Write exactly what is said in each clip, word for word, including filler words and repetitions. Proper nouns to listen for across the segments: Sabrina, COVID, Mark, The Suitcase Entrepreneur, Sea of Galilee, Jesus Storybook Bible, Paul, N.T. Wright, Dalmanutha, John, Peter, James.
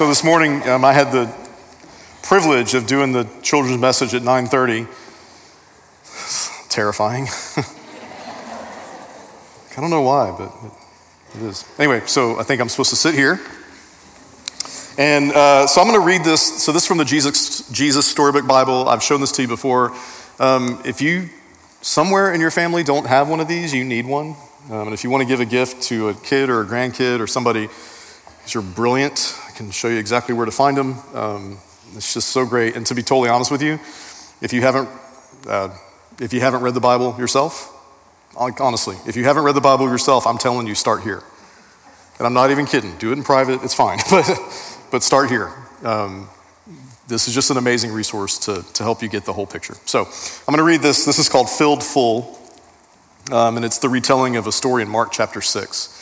So this morning, um, I had the privilege of doing the children's message at nine thirty. Terrifying. I don't know why, but it is. Anyway, so I think I'm supposed to sit here. And uh, so I'm going to read this. So this is from the Jesus Jesus Storybook Bible. I've shown this to you before. Um, if you, somewhere in your family, don't have one of these, you need one. Um, and if you want to give a gift to a kid or a grandkid or somebody, because you're brilliant, I can show you exactly where to find them. Um, it's just so great. And to be totally honest with you, if you haven't, uh, if you haven't read the Bible yourself, honestly, if you haven't read the Bible yourself, I'm telling you, start here. And I'm not even kidding. Do it in private. It's fine. But but start here. Um, this is just an amazing resource to to help you get the whole picture. So I'm going to read this. This is called Filled Full. Um, and it's the retelling of a story in Mark chapter six.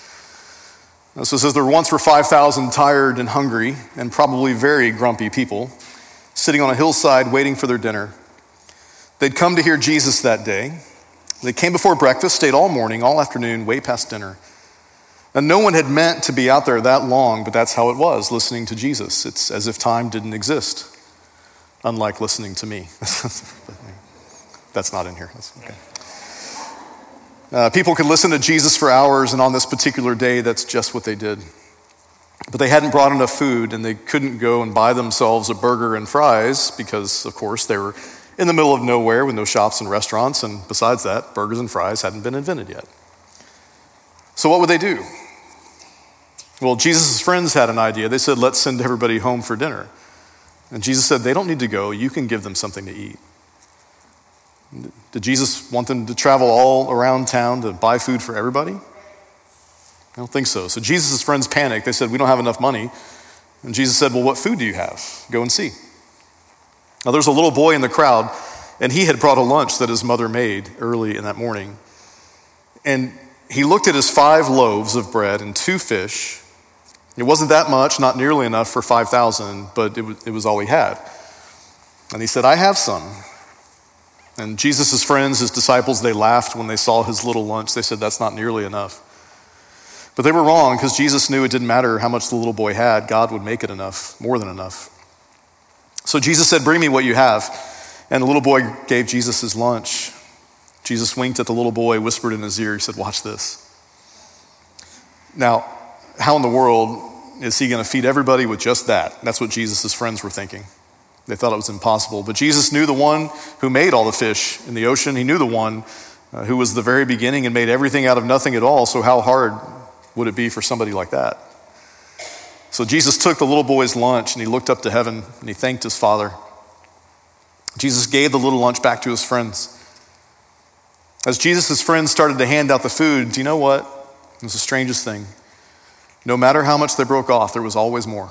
Uh, so it says, there once were five thousand tired and hungry and probably very grumpy people sitting on a hillside waiting for their dinner. They'd come to hear Jesus that day. They came before breakfast, stayed all morning, all afternoon, way past dinner. And no one had meant to be out there that long, but that's how it was, listening to Jesus. It's as if time didn't exist, unlike listening to me. That's not in here. That's okay. Uh, people could listen to Jesus for hours, and on this particular day, that's just what they did. But they hadn't brought enough food, and they couldn't go and buy themselves a burger and fries because, of course, they were in the middle of nowhere with no shops and restaurants, and besides that, burgers and fries hadn't been invented yet. So what would they do? Well, Jesus' friends had an idea. They said, let's send everybody home for dinner. And Jesus said, they don't need to go. You can give them something to eat. Did Jesus want them to travel all around town to buy food for everybody? I don't think so. So Jesus' friends panicked. They said, we don't have enough money. And Jesus said, well, what food do you have? Go and see. Now, there's a little boy in the crowd, and he had brought a lunch that his mother made early in that morning. And he looked at his five loaves of bread and two fish. It wasn't that much, not nearly enough for five thousand, but it was, it was all he had. And he said, I have some. And Jesus' friends, his disciples, they laughed when they saw his little lunch. They said, that's not nearly enough. But they were wrong, because Jesus knew it didn't matter how much the little boy had. God would make it enough, more than enough. So Jesus said, bring me what you have. And the little boy gave Jesus his lunch. Jesus winked at the little boy, whispered in his ear, he said, watch this. Now, how in the world is he going to feed everybody with just that? That's what Jesus' friends were thinking. They thought it was impossible. But Jesus knew the one who made all the fish in the ocean. He knew the one who was the very beginning and made everything out of nothing at all. So how hard would it be for somebody like that? So Jesus took the little boy's lunch, and he looked up to heaven, and he thanked his Father. Jesus gave the little lunch back to his friends. As Jesus' friends started to hand out the food, do you know what? It was the strangest thing. No matter how much they broke off, there was always more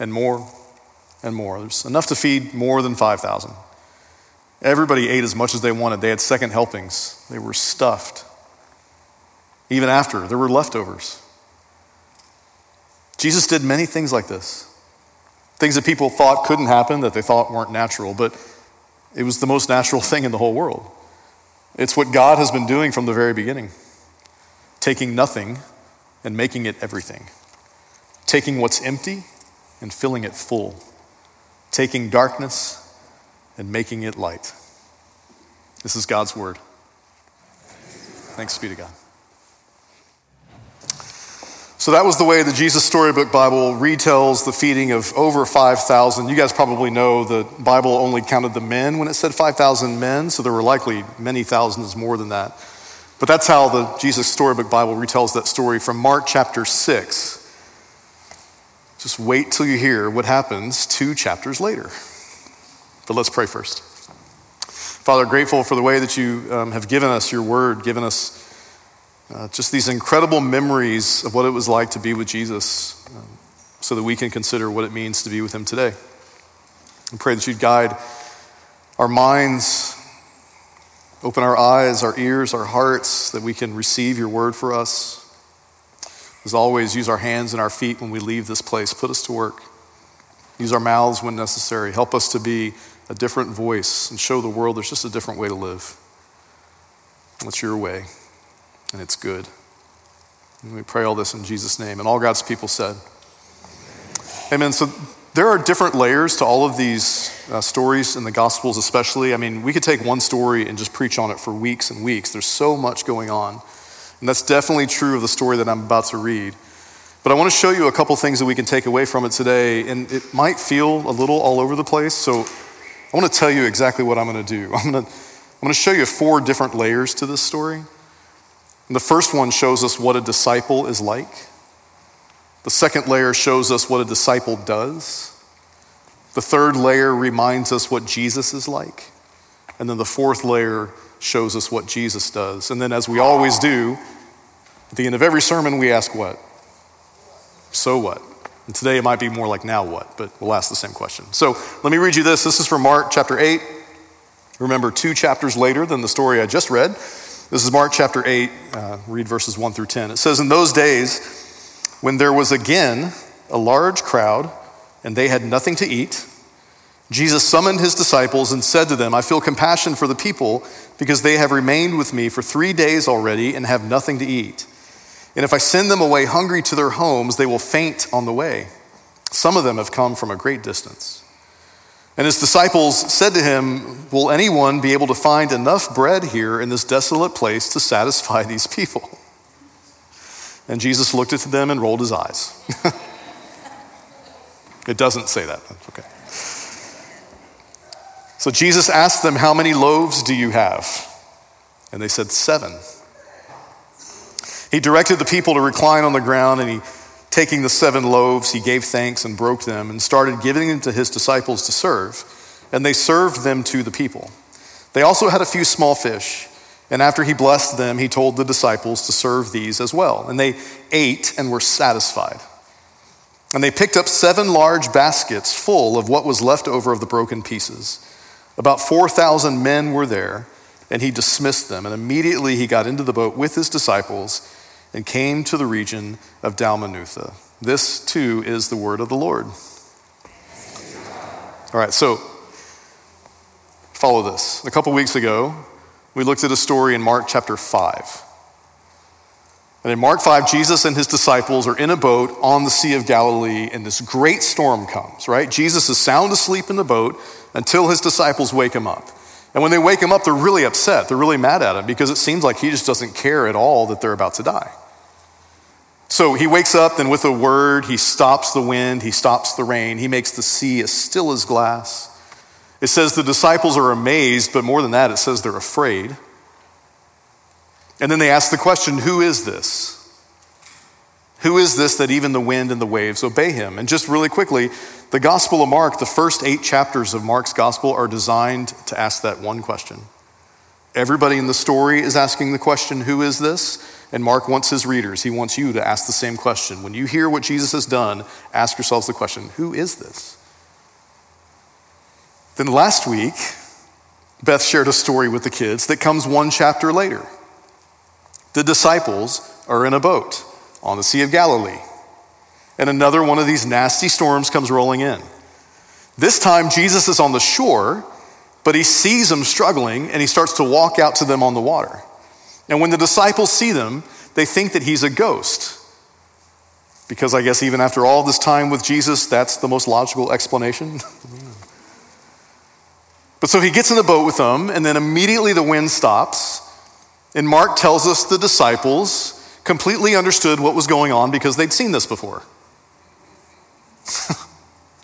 and more and more. There's enough to feed more than five thousand. Everybody ate as much as they wanted. They had second helpings. They were stuffed. Even after, there were leftovers. Jesus did many things like this. Things that people thought couldn't happen, that they thought weren't natural, but it was the most natural thing in the whole world. It's what God has been doing from the very beginning. Taking nothing and making it everything. Taking what's empty and filling it full. Taking darkness and making it light. This is God's word. Thanks be to God. So that was the way the Jesus Storybook Bible retells the feeding of over five thousand. You guys probably know the Bible only counted the men when it said five thousand men, so there were likely many thousands more than that. But that's how the Jesus Storybook Bible retells that story from Mark chapter six. Just wait till you hear what happens two chapters later. But let's pray first. Father, grateful for the way that you um, have given us your word, given us Uh, just these incredible memories of what it was like to be with Jesus, um, so that we can consider what it means to be with him today. And pray that you'd guide our minds, open our eyes, our ears, our hearts, that we can receive your word for us. As always, use our hands and our feet when we leave this place. Put us to work. Use our mouths when necessary. Help us to be a different voice and show the world there's just a different way to live. That's your way. And it's good. And we pray all this in Jesus' name. And all God's people said, Amen. So there are different layers to all of these uh, stories in the Gospels especially. I mean, we could take one story and just preach on it for weeks and weeks. There's so much going on. And that's definitely true of the story that I'm about to read. But I want to show you a couple things that we can take away from it today. And it might feel a little all over the place. So I want to tell you exactly what I'm going to do. I'm going to, I'm going to show you four different layers to this story. And the first one shows us what a disciple is like. The second layer shows us what a disciple does. The third layer reminds us what Jesus is like. And then the fourth layer shows us what Jesus does. And then, as we always do, at the end of every sermon, we ask what? So what? And today it might be more like now what, but we'll ask the same question. So let me read you this. This is from Mark chapter eight. Remember, two chapters later than the story I just read. This is Mark chapter eight, uh, read verses one through ten. It says, "In those days, when there was again a large crowd and they had nothing to eat, Jesus summoned his disciples and said to them, 'I feel compassion for the people because they have remained with me for three days already and have nothing to eat. And if I send them away hungry to their homes, they will faint on the way. Some of them have come from a great distance.' And his disciples said to him, 'Will anyone be able to find enough bread here in this desolate place to satisfy these people?' And Jesus looked at them and rolled his eyes." It doesn't say that. Okay. So Jesus asked them, "How many loaves do you have?" And they said, "Seven." He directed the people to recline on the ground, and he Taking the seven loaves, he gave thanks and broke them and started giving them to his disciples to serve, and they served them to the people. They also had a few small fish, and after he blessed them, he told the disciples to serve these as well. And they ate and were satisfied. And they picked up seven large baskets full of what was left over of the broken pieces. About four thousand men were there, and he dismissed them. And immediately he got into the boat with his disciples and came to the region of Dalmanutha." This, too, is the word of the Lord. All right, so follow this. A couple weeks ago, we looked at a story in Mark chapter five. And in Mark five, Jesus and his disciples are in a boat on the Sea of Galilee, and this great storm comes, right? Jesus is sound asleep in the boat until his disciples wake him up. And when they wake him up, they're really upset. They're really mad at him because it seems like he just doesn't care at all that they're about to die. So he wakes up, and with a word, he stops the wind, he stops the rain, he makes the sea as still as glass. It says the disciples are amazed, but more than that, it says they're afraid. And then they ask the question, who is this? Who is this that even the wind and the waves obey him? And just really quickly, the Gospel of Mark, the first eight chapters of Mark's Gospel are designed to ask that one question. Everybody in the story is asking the question, who is this? And Mark wants his readers, he wants you to ask the same question. When you hear what Jesus has done, ask yourselves the question, who is this? Then last week, Beth shared a story with the kids that comes one chapter later. The disciples are in a boat on the Sea of Galilee. And another one of these nasty storms comes rolling in. This time, Jesus is on the shore, but he sees them struggling, and he starts to walk out to them on the water. And when the disciples see them, they think that he's a ghost. Because I guess even after all this time with Jesus, that's the most logical explanation. But so he gets in the boat with them, and then immediately the wind stops. And Mark tells us the disciples completely understood what was going on because they'd seen this before.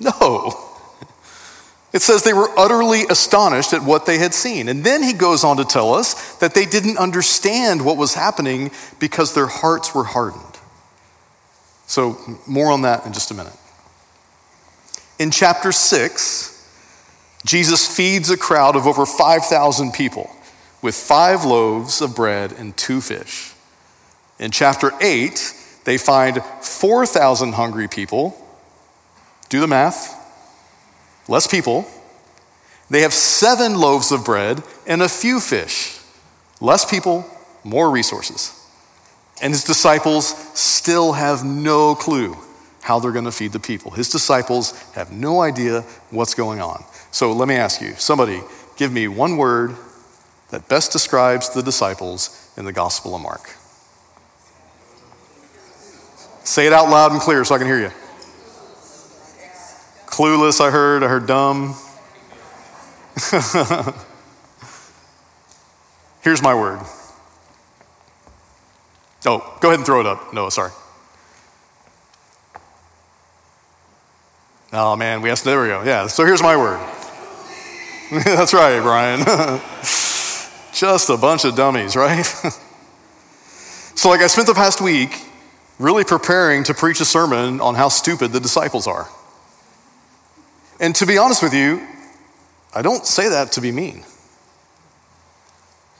No. It says they were utterly astonished at what they had seen. And then he goes on to tell us that they didn't understand what was happening because their hearts were hardened. So more on that in just a minute. In chapter six, Jesus feeds a crowd of over five thousand people with five loaves of bread and two fish. In chapter eight, they find four thousand hungry people. Do the math. Less people. They have seven loaves of bread and a few fish. Less people, more resources. And his disciples still have no clue how they're going to feed the people. His disciples have no idea what's going on. So let me ask you, somebody give me one word that best describes the disciples in the Gospel of Mark. Say it out loud and clear so I can hear you. Clueless, I heard. I heard dumb. Here's my word. Oh, go ahead and throw it up. No, sorry. Oh, man, we asked, there we go. Yeah, so here's my word. That's right, Brian. Just a bunch of dummies, right? So like I spent the past week really preparing to preach a sermon on how stupid the disciples are. And to be honest with you, I don't say that to be mean,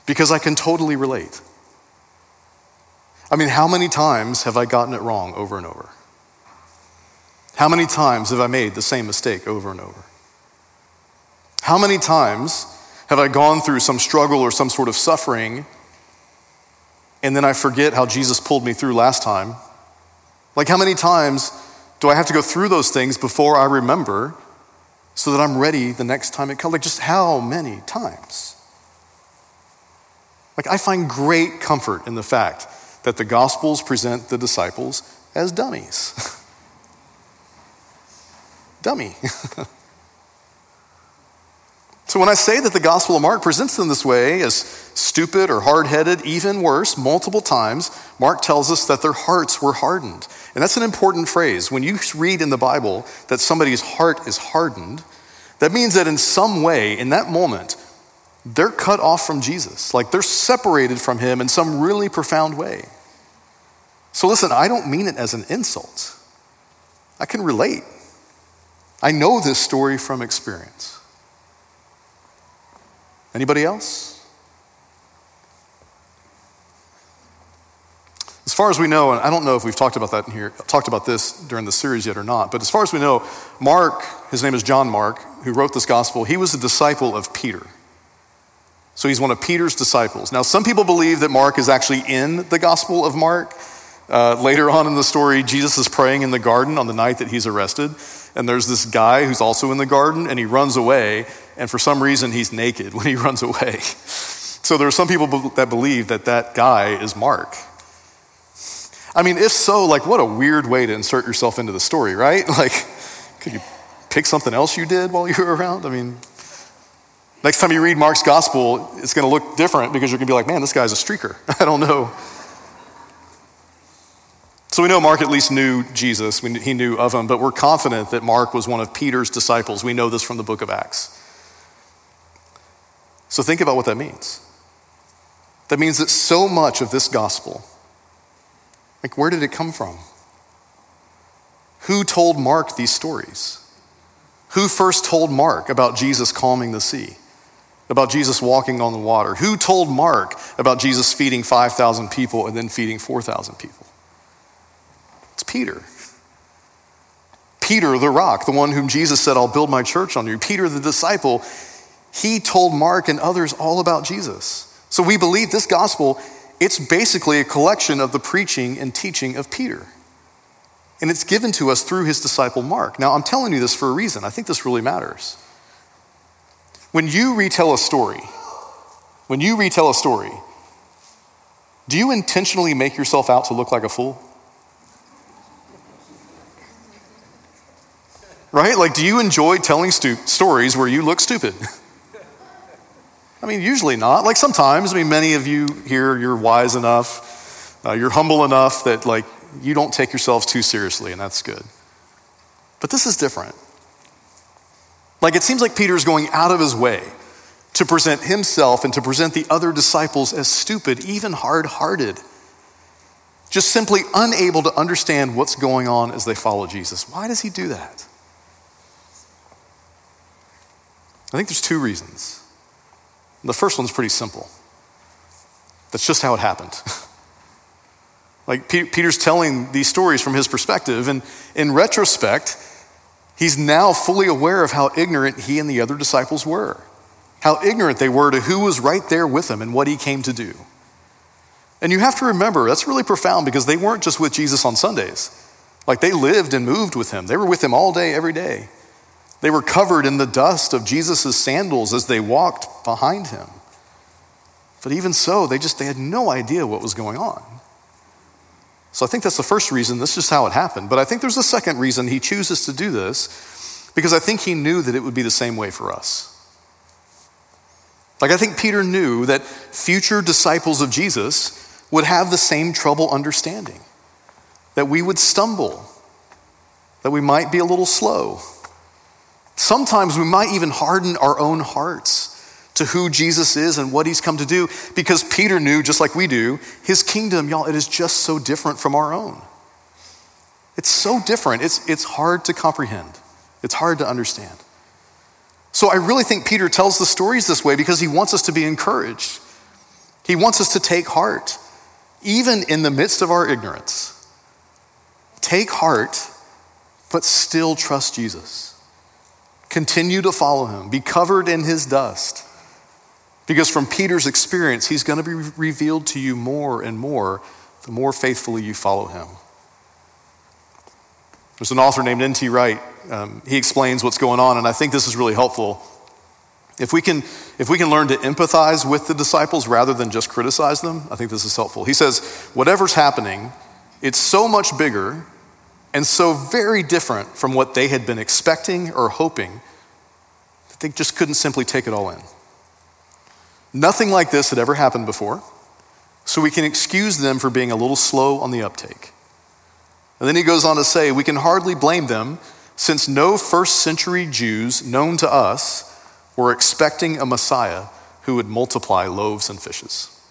because I can totally relate. I mean, how many times have I gotten it wrong over and over? How many times have I made the same mistake over and over? How many times have I gone through some struggle or some sort of suffering, and then I forget how Jesus pulled me through last time? Like, how many times do I have to go through those things before I remember so that I'm ready the next time it comes? Like, just how many times? Like, I find great comfort in the fact that the Gospels present the disciples as dummies. Dummy. So when I say that the Gospel of Mark presents them this way, as stupid or hard-headed, even worse, multiple times, Mark tells us that their hearts were hardened. And that's an important phrase. When you read in the Bible that somebody's heart is hardened, that means that in some way, in that moment, they're cut off from Jesus. Like, they're separated from him in some really profound way. So listen, I don't mean it as an insult. I can relate. I know this story from experience. Anybody else? As far as we know, and I don't know if we've talked about that in here, talked about this during the series yet or not, but as far as we know, Mark, his name is John Mark, who wrote this gospel, he was a disciple of Peter. So he's one of Peter's disciples. Now, some people believe that Mark is actually in the Gospel of Mark. Uh, later on in the story, Jesus is praying in the garden on the night that he's arrested. And there's this guy who's also in the garden, and he runs away. And for some reason, he's naked when he runs away. So there are some people be- that believe that that guy is Mark. I mean, if so, like, what a weird way to insert yourself into the story, right? Like, could you pick something else you did while you were around? I mean, next time you read Mark's gospel, it's going to look different because you're going to be like, man, this guy's a streaker. I don't know. So we know Mark at least knew Jesus. We knew, he knew of him, but we're confident that Mark was one of Peter's disciples. We know this from the book of Acts. So think about what that means. That means that so much of this gospel, like, where did it come from? Who told Mark these stories? Who first told Mark about Jesus calming the sea? About Jesus walking on the water? Who told Mark about Jesus feeding five thousand people and then feeding four thousand people? It's Peter. Peter, the rock, the one whom Jesus said, I'll build my church on you. Peter, the disciple, he told Mark and others all about Jesus. So we believe this gospel, it's basically a collection of the preaching and teaching of Peter. And it's given to us through his disciple Mark. Now, I'm telling you this for a reason. I think this really matters. When you retell a story, when you retell a story, do you intentionally make yourself out to look like a fool? Right? Like, do you enjoy telling stu- stories where you look stupid? I mean, usually not. Like, sometimes, I mean, many of you here, you're wise enough, uh, you're humble enough that, like, you don't take yourselves too seriously, and that's good. But this is different. Like, it seems like Peter's going out of his way to present himself and to present the other disciples as stupid, even hard-hearted, just simply unable to understand what's going on as they follow Jesus. Why does he do that? I think there's two reasons. The first one's pretty simple. That's just how it happened. Like, Peter's telling these stories from his perspective, and in retrospect, he's now fully aware of how ignorant he and the other disciples were, how ignorant they were to who was right there with him and what he came to do. And you have to remember, that's really profound because they weren't just with Jesus on Sundays. Like, they lived and moved with him. They were with him all day, every day. They were covered in the dust of Jesus' sandals as they walked behind him. But even so, they just, they had no idea what was going on. So I think that's the first reason. This is how it happened. But I think there's a second reason he chooses to do this. because I think he knew that it would be the same way for us. Like, I think Peter knew that future disciples of Jesus would have the same trouble understanding, that we would stumble, that we might be a little slow. Sometimes we might even harden our own hearts to who Jesus is and what he's come to do, because Peter knew, just like we do, his kingdom, y'all, it is just so different from our own. It's so different. It's, it's hard to comprehend. It's hard to understand. So I really think Peter tells the stories this way because he wants us to be encouraged. He wants us to take heart, even in the midst of our ignorance. Take heart, but still trust Jesus. Continue to follow him. Be covered in his dust. Because from Peter's experience, he's going to be revealed to you more and more the more faithfully you follow him. There's an author named N T Wright. Um, he explains what's going on, and I think this is really helpful. If we can, if we can learn to empathize with the disciples rather than just criticize them, I think this is helpful. He says, whatever's happening, it's so much bigger and so very different from what they had been expecting or hoping that they just couldn't simply take it all in. Nothing like this had ever happened before, so we can excuse them for being a little slow on the uptake. And then he goes on to say, we can hardly blame them since no first century Jews known to us were expecting a Messiah who would multiply loaves and fishes.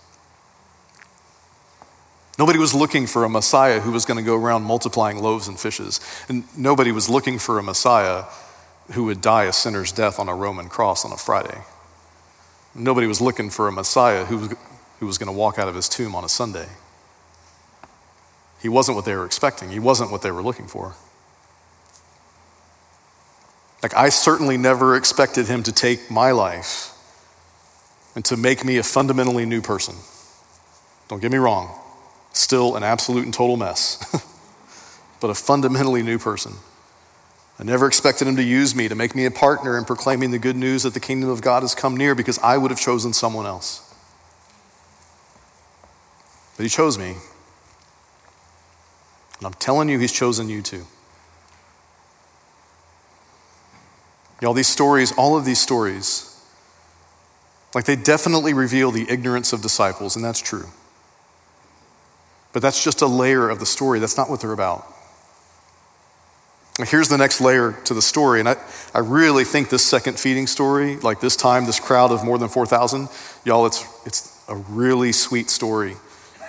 Nobody was looking for a Messiah who was going to go around multiplying loaves and fishes. And nobody was looking for a Messiah who would die a sinner's death on a Roman cross on a Friday. Nobody was looking for a Messiah who was, who was going to walk out of his tomb on a Sunday. He wasn't what they were expecting. He wasn't what they were looking for. Like, I certainly never expected him to take my life and to make me a fundamentally new person. Don't get me wrong. Still an absolute and total mess, but a fundamentally new person. I never expected him to use me to make me a partner in proclaiming the good news that the kingdom of God has come near, because I would have chosen someone else. But he chose me. And I'm telling you, he's chosen you too. Y'all, these stories, all of these stories, like, they definitely reveal the ignorance of disciples, and that's true. But that's just a layer of the story. That's not what they're about. Now, here's the next layer to the story. And I, I really think this second feeding story, like this time, this crowd of more than four thousand, y'all, it's, it's a really sweet story.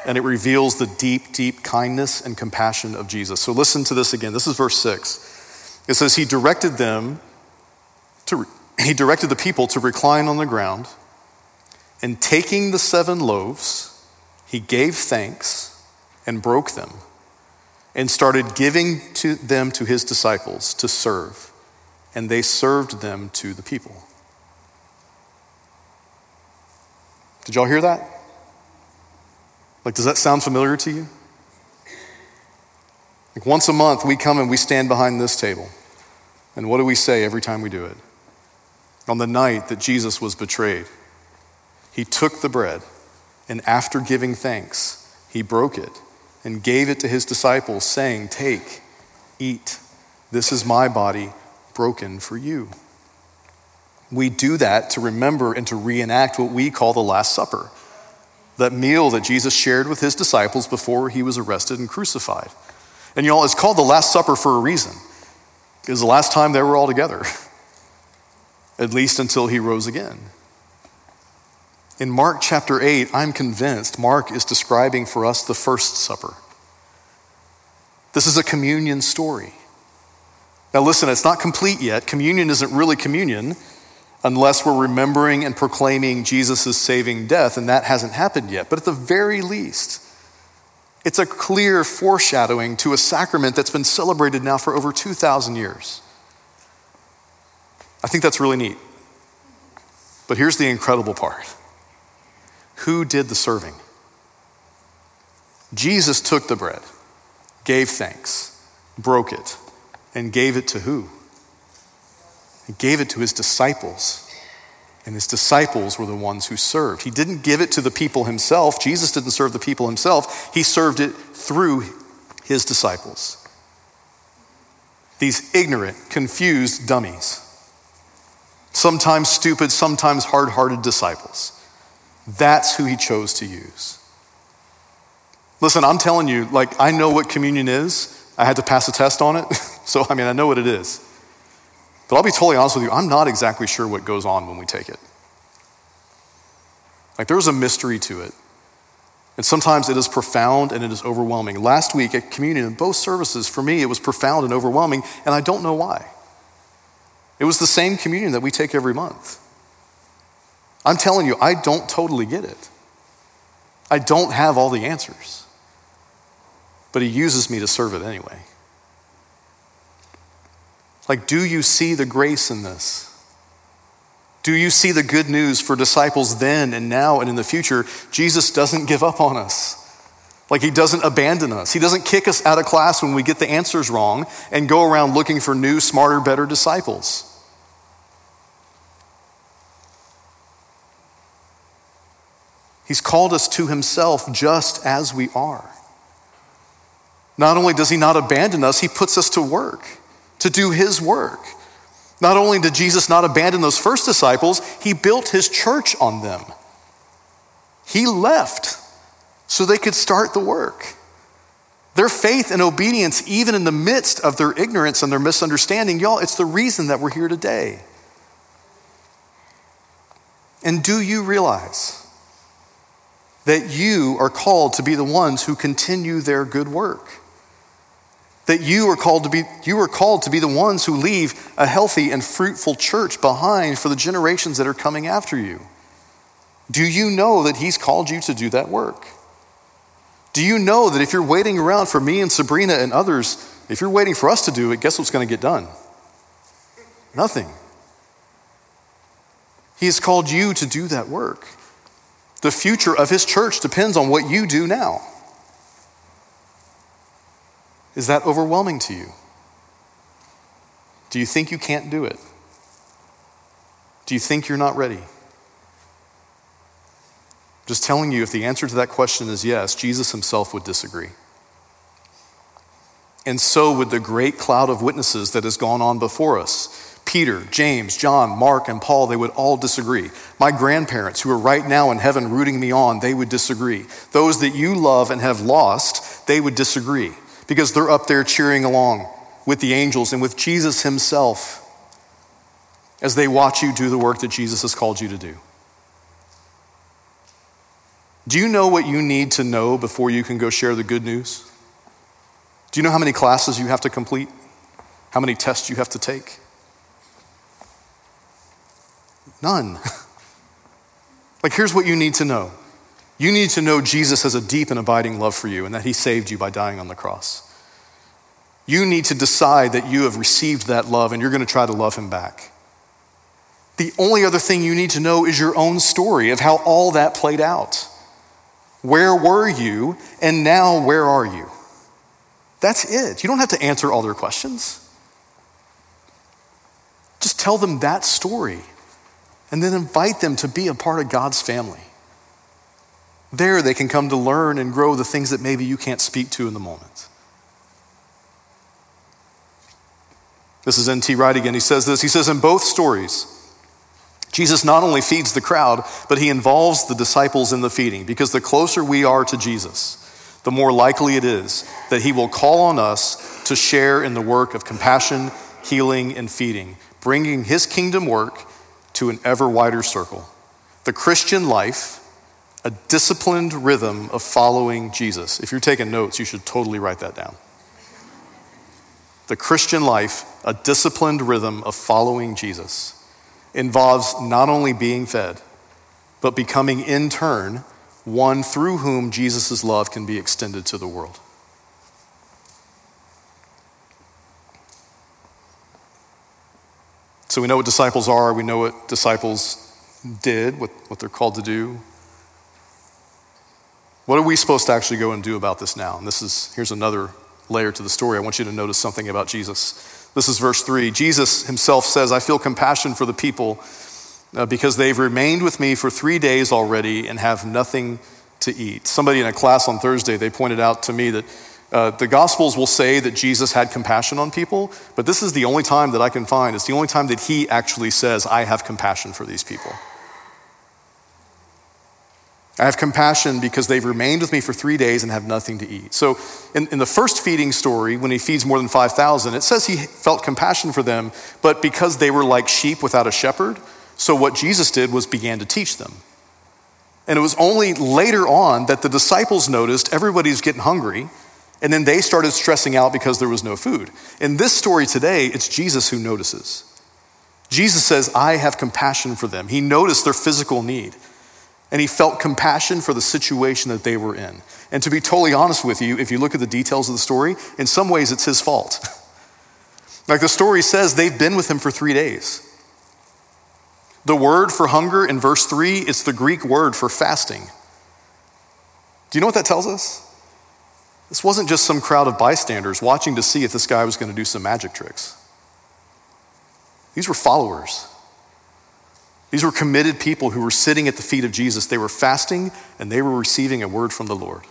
And it reveals the deep, deep kindness and compassion of Jesus. So listen to this again. This is verse six. It says, he directed them to, he directed the people to recline on the ground, and taking the seven loaves, he gave thanks and broke them, and started giving to them to his disciples to serve, and they served them to the people. Did y'all hear that? Like, does that sound familiar to you? Like, once a month we come and we stand behind this table, and what do we say every time we do it? On the night that Jesus was betrayed, he took the bread, and after giving thanks, he broke it and gave it to his disciples, saying, take, eat, this is my body broken for you. We do that to remember and to reenact what we call the Last Supper, that meal that Jesus shared with his disciples before he was arrested and crucified. And y'all, it's called the Last Supper for a reason. It was the last time they were all together, at least until he rose again. In Mark chapter eight, I'm convinced Mark is describing for us the First Supper. This is a communion story. Now listen, it's not complete yet. Communion isn't really communion unless we're remembering and proclaiming Jesus' saving death, and that hasn't happened yet. But at the very least, it's a clear foreshadowing to a sacrament that's been celebrated now for over two thousand years. I think that's really neat. But here's the incredible part. Who did the serving? Jesus took the bread, gave thanks, broke it, and gave it to who? He gave it to his disciples, and his disciples were the ones who served. He didn't give it to the people himself. Jesus didn't serve the people himself. He served it through his disciples. These ignorant, confused dummies. Sometimes stupid, sometimes hard-hearted disciples. That's who he chose to use. Listen, I'm telling you, like, I know what communion is. I had to pass a test on it. So, I mean, I know what it is. But I'll be totally honest with you, I'm not exactly sure what goes on when we take it. Like, there's a mystery to it. And sometimes it is profound and it is overwhelming. Last week at communion, in both services, for me, it was profound and overwhelming, and I don't know why. It was the same communion that we take every month. I'm telling you, I don't totally get it. I don't have all the answers. But he uses me to serve it anyway. Like, do you see the grace in this? Do you see the good news for disciples then and now and in the future? Jesus doesn't give up on us. Like, he doesn't abandon us. He doesn't kick us out of class when we get the answers wrong and go around looking for new, smarter, better disciples. He's called us to himself just as we are. Not only does he not abandon us, he puts us to work, to do his work. Not only did Jesus not abandon those first disciples, he built his church on them. He left so they could start the work. Their faith and obedience, even in the midst of their ignorance and their misunderstanding, y'all, it's the reason that we're here today. And do you realize that you are called to be the ones who continue their good work? That you are called to be you are called to be the ones who leave a healthy and fruitful church behind for the generations that are coming after you. Do you know that he's called you to do that work? Do you know that if you're waiting around for me and Sabrina and others, if you're waiting for us to do it, guess what's going to get done? Nothing. He has called you to do that work. The future of his church depends on what you do now. Is that overwhelming to you? Do you think you can't do it? Do you think you're not ready? Just telling you, if the answer to that question is yes, Jesus himself would disagree. And so would the great cloud of witnesses that has gone on before us. Peter, James, John, Mark, and Paul, they would all disagree. My grandparents, who are right now in heaven rooting me on, they would disagree. Those that you love and have lost, they would disagree. Because they're up there cheering along with the angels and with Jesus himself as they watch you do the work that Jesus has called you to do. Do you know what you need to know before you can go share the good news? Do you know how many classes you have to complete? How many tests you have to take? None. Like, here's what you need to know. You need to know Jesus has a deep and abiding love for you and that he saved you by dying on the cross. You need to decide that you have received that love and you're going to try to love him back. The only other thing you need to know is your own story of how all that played out. Where were you, and now where are you? That's it. You don't have to answer all their questions. Just tell them that story and then invite them to be a part of God's family. There they can come to learn and grow the things that maybe you can't speak to in the moment. This is N T Wright again. He says this. He says, in both stories, Jesus not only feeds the crowd, but he involves the disciples in the feeding, because the closer we are to Jesus, the more likely it is that he will call on us to share in the work of compassion, healing, and feeding, bringing his kingdom work to an ever wider circle. The Christian life, a disciplined rhythm of following Jesus. If you're taking notes, you should totally write that down. The Christian life, a disciplined rhythm of following Jesus, involves not only being fed, but becoming in turn one through whom Jesus' love can be extended to the world. So we know what disciples are, we know what disciples did, what, what they're called to do. What are we supposed to actually go and do about this now? And this is, here's another layer to the story. I want you to notice something about Jesus. This is verse three. Jesus himself says, I feel compassion for the people because they've remained with me for three days already and have nothing to eat. Somebody in a class on Thursday, they pointed out to me that Uh, the Gospels will say that Jesus had compassion on people, but this is the only time that I can find. It's the only time that he actually says, I have compassion for these people. I have compassion because they've remained with me for three days and have nothing to eat. So in, in the first feeding story, when he feeds more than five thousand, it says he felt compassion for them, but because they were like sheep without a shepherd, so what Jesus did was began to teach them. And it was only later on that the disciples noticed everybody's getting hungry, and then they started stressing out because there was no food. In this story today, it's Jesus who notices. Jesus says, I have compassion for them. He noticed their physical need, and he felt compassion for the situation that they were in. And to be totally honest with you, if you look at the details of the story, in some ways it's his fault. Like the story says, they've been with him for three days. The word for hunger in verse three, it's the Greek word for fasting. Do you know what that tells us? This wasn't just some crowd of bystanders watching to see if this guy was going to do some magic tricks. These were followers. These were committed people who were sitting at the feet of Jesus. They were fasting and they were receiving a word from the Lord.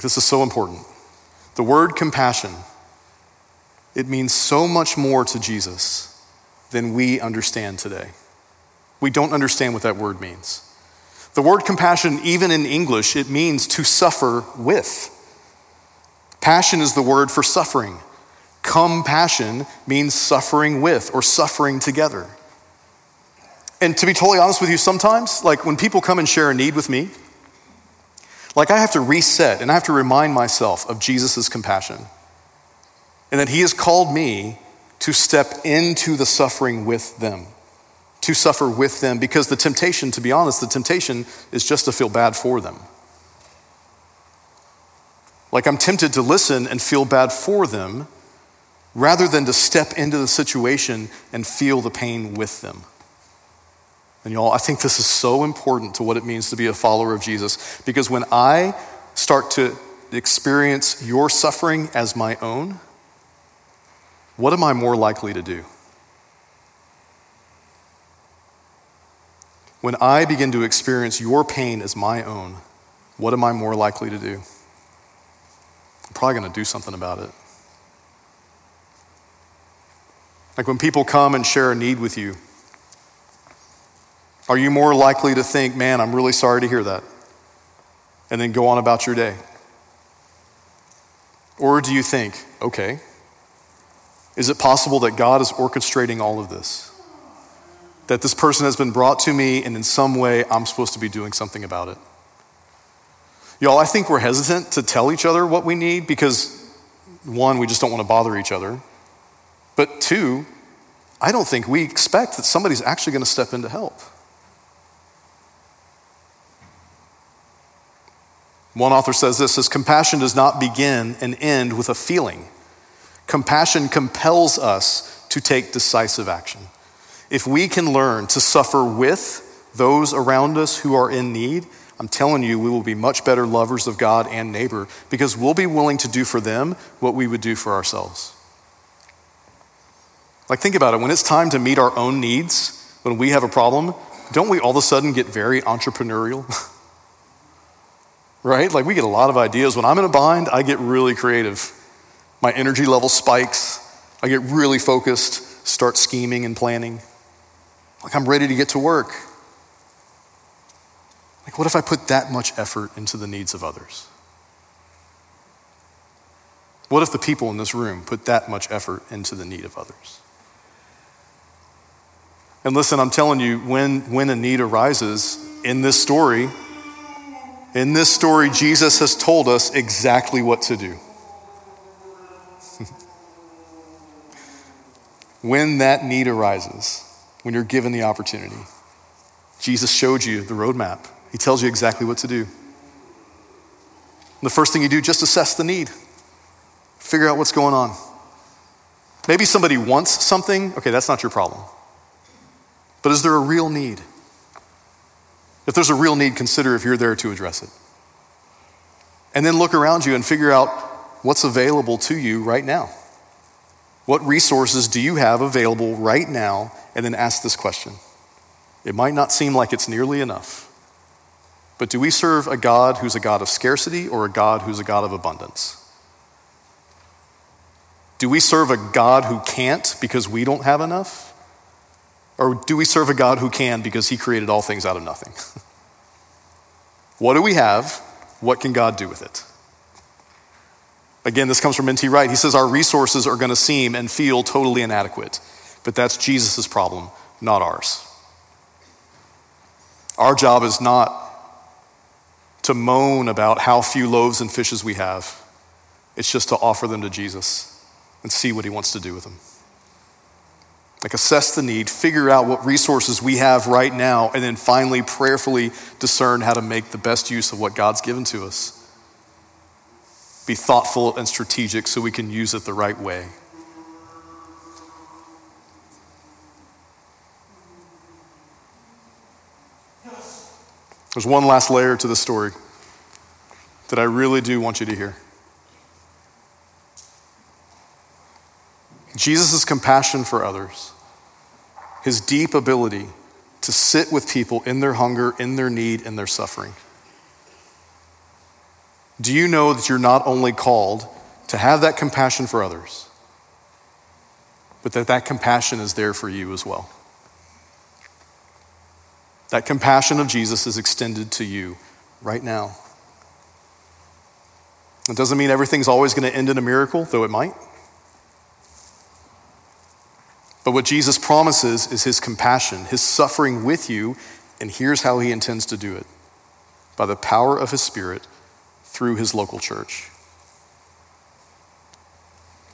This is so important. The word compassion, it means so much more to Jesus than we understand today. We don't understand what that word means. The word compassion, even in English, it means to suffer with. Passion is the word for suffering. Compassion means suffering with or suffering together. And to be totally honest with you, sometimes, like when people come and share a need with me, like I have to reset and I have to remind myself of Jesus' compassion. And that he has called me to step into the suffering with them, to suffer with them, because the temptation, to be honest, the temptation is just to feel bad for them. Like I'm tempted to listen and feel bad for them rather than to step into the situation and feel the pain with them. And y'all, I think this is so important to what it means to be a follower of Jesus, because when I start to experience your suffering as my own, what am I more likely to do? When I begin to experience your pain as my own, what am I more likely to do? I'm probably going to do something about it. Like when people come and share a need with you, are you more likely to think, man, I'm really sorry to hear that, and then go on about your day? Or do you think, okay, is it possible that God is orchestrating all of this? That this person has been brought to me and in some way I'm supposed to be doing something about it? Y'all, I think we're hesitant to tell each other what we need because one, we just don't want to bother each other. But two, I don't think we expect that somebody's actually going to step in to help. One author says this, says, compassion does not begin and end with a feeling. Compassion compels us to take decisive action. If we can learn to suffer with those around us who are in need, I'm telling you, we will be much better lovers of God and neighbor because we'll be willing to do for them what we would do for ourselves. Like, think about it. When it's time to meet our own needs, when we have a problem, don't we all of a sudden get very entrepreneurial? Right? Like, we get a lot of ideas. When I'm in a bind, I get really creative. My energy level spikes. I get really focused, start scheming and planning. Like, I'm ready to get to work. Like, what if I put that much effort into the needs of others? What if the people in this room put that much effort into the need of others? And listen, I'm telling you, when, when a need arises in this story, in this story, Jesus has told us exactly what to do. When that need arises, when you're given the opportunity, Jesus showed you the roadmap. He tells you exactly what to do. The first thing you do, just assess the need. Figure out what's going on. Maybe somebody wants something. Okay, that's not your problem. But is there a real need? If there's a real need, consider if you're there to address it. And then look around you and figure out what's available to you right now. What resources do you have available right now? And then ask this question. It might not seem like it's nearly enough, But do we serve a God who's a God of scarcity or a God who's a God of abundance? Do we serve a God who can't because we don't have enough? Or do we serve a God who can because he created all things out of nothing? What do we have? What can God do with it? Again, this comes from N T Wright. He says, our resources are going to seem and feel totally inadequate, but that's Jesus' problem, not ours. Our job is not to moan about how few loaves and fishes we have. It's just to offer them to Jesus and see what he wants to do with them. Like, assess the need, figure out what resources we have right now, and then finally prayerfully discern how to make the best use of what God's given to us. Be thoughtful and strategic so we can use it the right way. There's one last layer to this story that I really do want you to hear. Jesus' compassion for others, his deep ability to sit with people in their hunger, in their need, in their suffering. Do you know that you're not only called to have that compassion for others, but that that compassion is there for you as well? That compassion of Jesus is extended to you right now. It doesn't mean everything's always going to end in a miracle, though it might. But what Jesus promises is his compassion, his suffering with you, and here's how he intends to do it: by the power of his Spirit through his local church.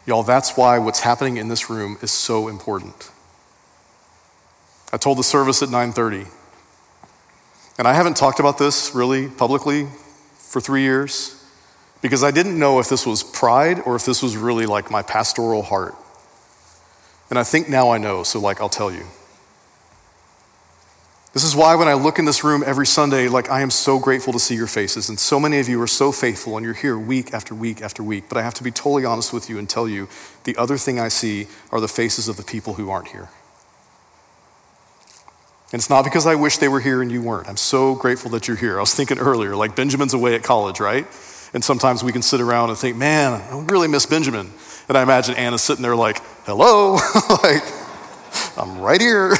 Y'all, that's why what's happening in this room is so important. I told the service at nine thirty, and I haven't talked about this really publicly for three years because I didn't know if this was pride or if this was really like my pastoral heart. And I think now I know, so like I'll tell you. This is why when I look in this room every Sunday, like I am so grateful to see your faces, and so many of you are so faithful and you're here week after week after week, but I have to be totally honest with you and tell you the other thing I see are the faces of the people who aren't here. And it's not because I wish they were here and you weren't. I'm so grateful that you're here. I was thinking earlier, like Benjamin's away at college, right? And sometimes we can sit around and think, man, I really miss Benjamin. And I imagine Anna's sitting there like, hello, like, I'm right here.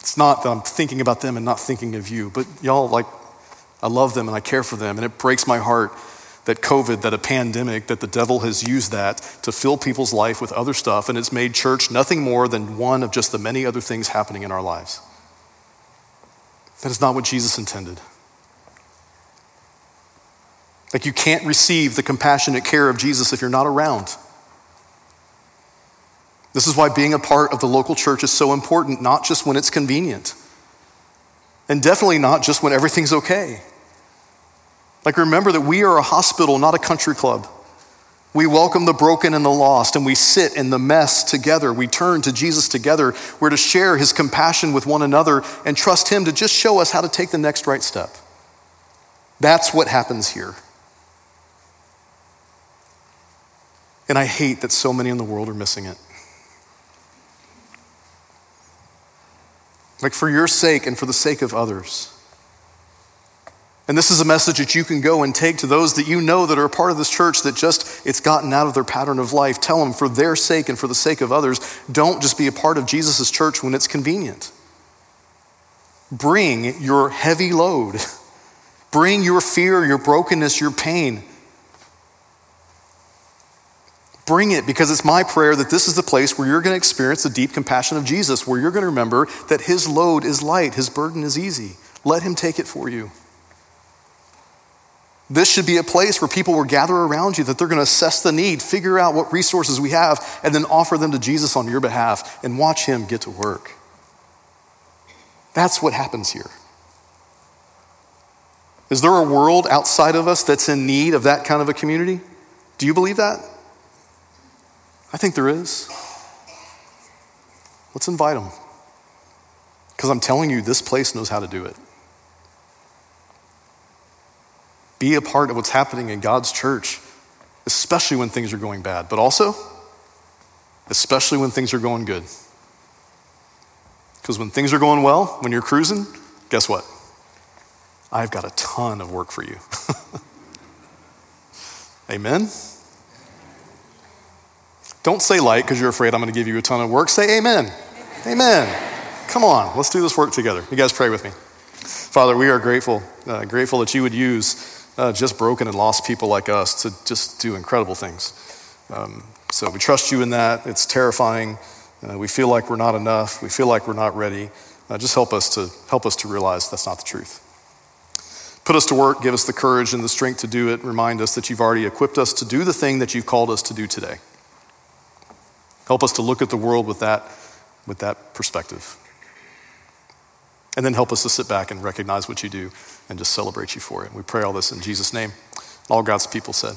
It's not that I'm thinking about them and not thinking of you, but y'all, like, I love them and I care for them, and it breaks my heart that COVID, that a pandemic, that the devil has used that to fill people's life with other stuff, and it's made church nothing more than one of just the many other things happening in our lives. That is not what Jesus intended. Like, you can't receive the compassionate care of Jesus if you're not around. This is why being a part of the local church is so important, not just when it's convenient, and definitely not just when everything's okay. Like, remember that we are a hospital, not a country club. We welcome the broken and the lost, and we sit in the mess together. We turn to Jesus together. We're to share his compassion with one another and trust him to just show us how to take the next right step. That's what happens here. And I hate that so many in the world are missing it. Like, for your sake and for the sake of others. And this is a message that you can go and take to those that you know that are a part of this church that just, it's gotten out of their pattern of life. Tell them, for their sake and for the sake of others, don't just be a part of Jesus' church when it's convenient. Bring your heavy load. Bring your fear, your brokenness, your pain. Bring it, because it's my prayer that this is the place where you're going to experience the deep compassion of Jesus, where you're going to remember that his load is light, his burden is easy. Let him take it for you. This should be a place where people will gather around you, that they're going to assess the need, figure out what resources we have, and then offer them to Jesus on your behalf and watch him get to work. That's what happens here. Is there a world outside of us that's in need of that kind of a community? Do you believe that? I think there is. Let's invite them. Because I'm telling you, this place knows how to do it. Be a part of what's happening in God's church, especially when things are going bad, but also, especially when things are going good. Because when things are going well, when you're cruising, Guess what? I've got a ton of work for you. Amen? Don't say like because you're afraid I'm going to give you a ton of work. Say amen. Amen. Amen. Come on, let's do this work together. You guys pray with me. Father, we are grateful, uh, grateful that you would use uh, just broken and lost people like us to just do incredible things. Um, so we trust you in that. It's terrifying. Uh, we feel like we're not enough. We feel like we're not ready. Uh, just help us to help us to realize that's not the truth. Put us to work. Give us the courage and the strength to do it. Remind us that you've already equipped us to do the thing that you've called us to do today. Help us to look at the world with that, with that perspective. And then help us to sit back and recognize what you do and just celebrate you for it. We pray all this in Jesus' name. All God's people said.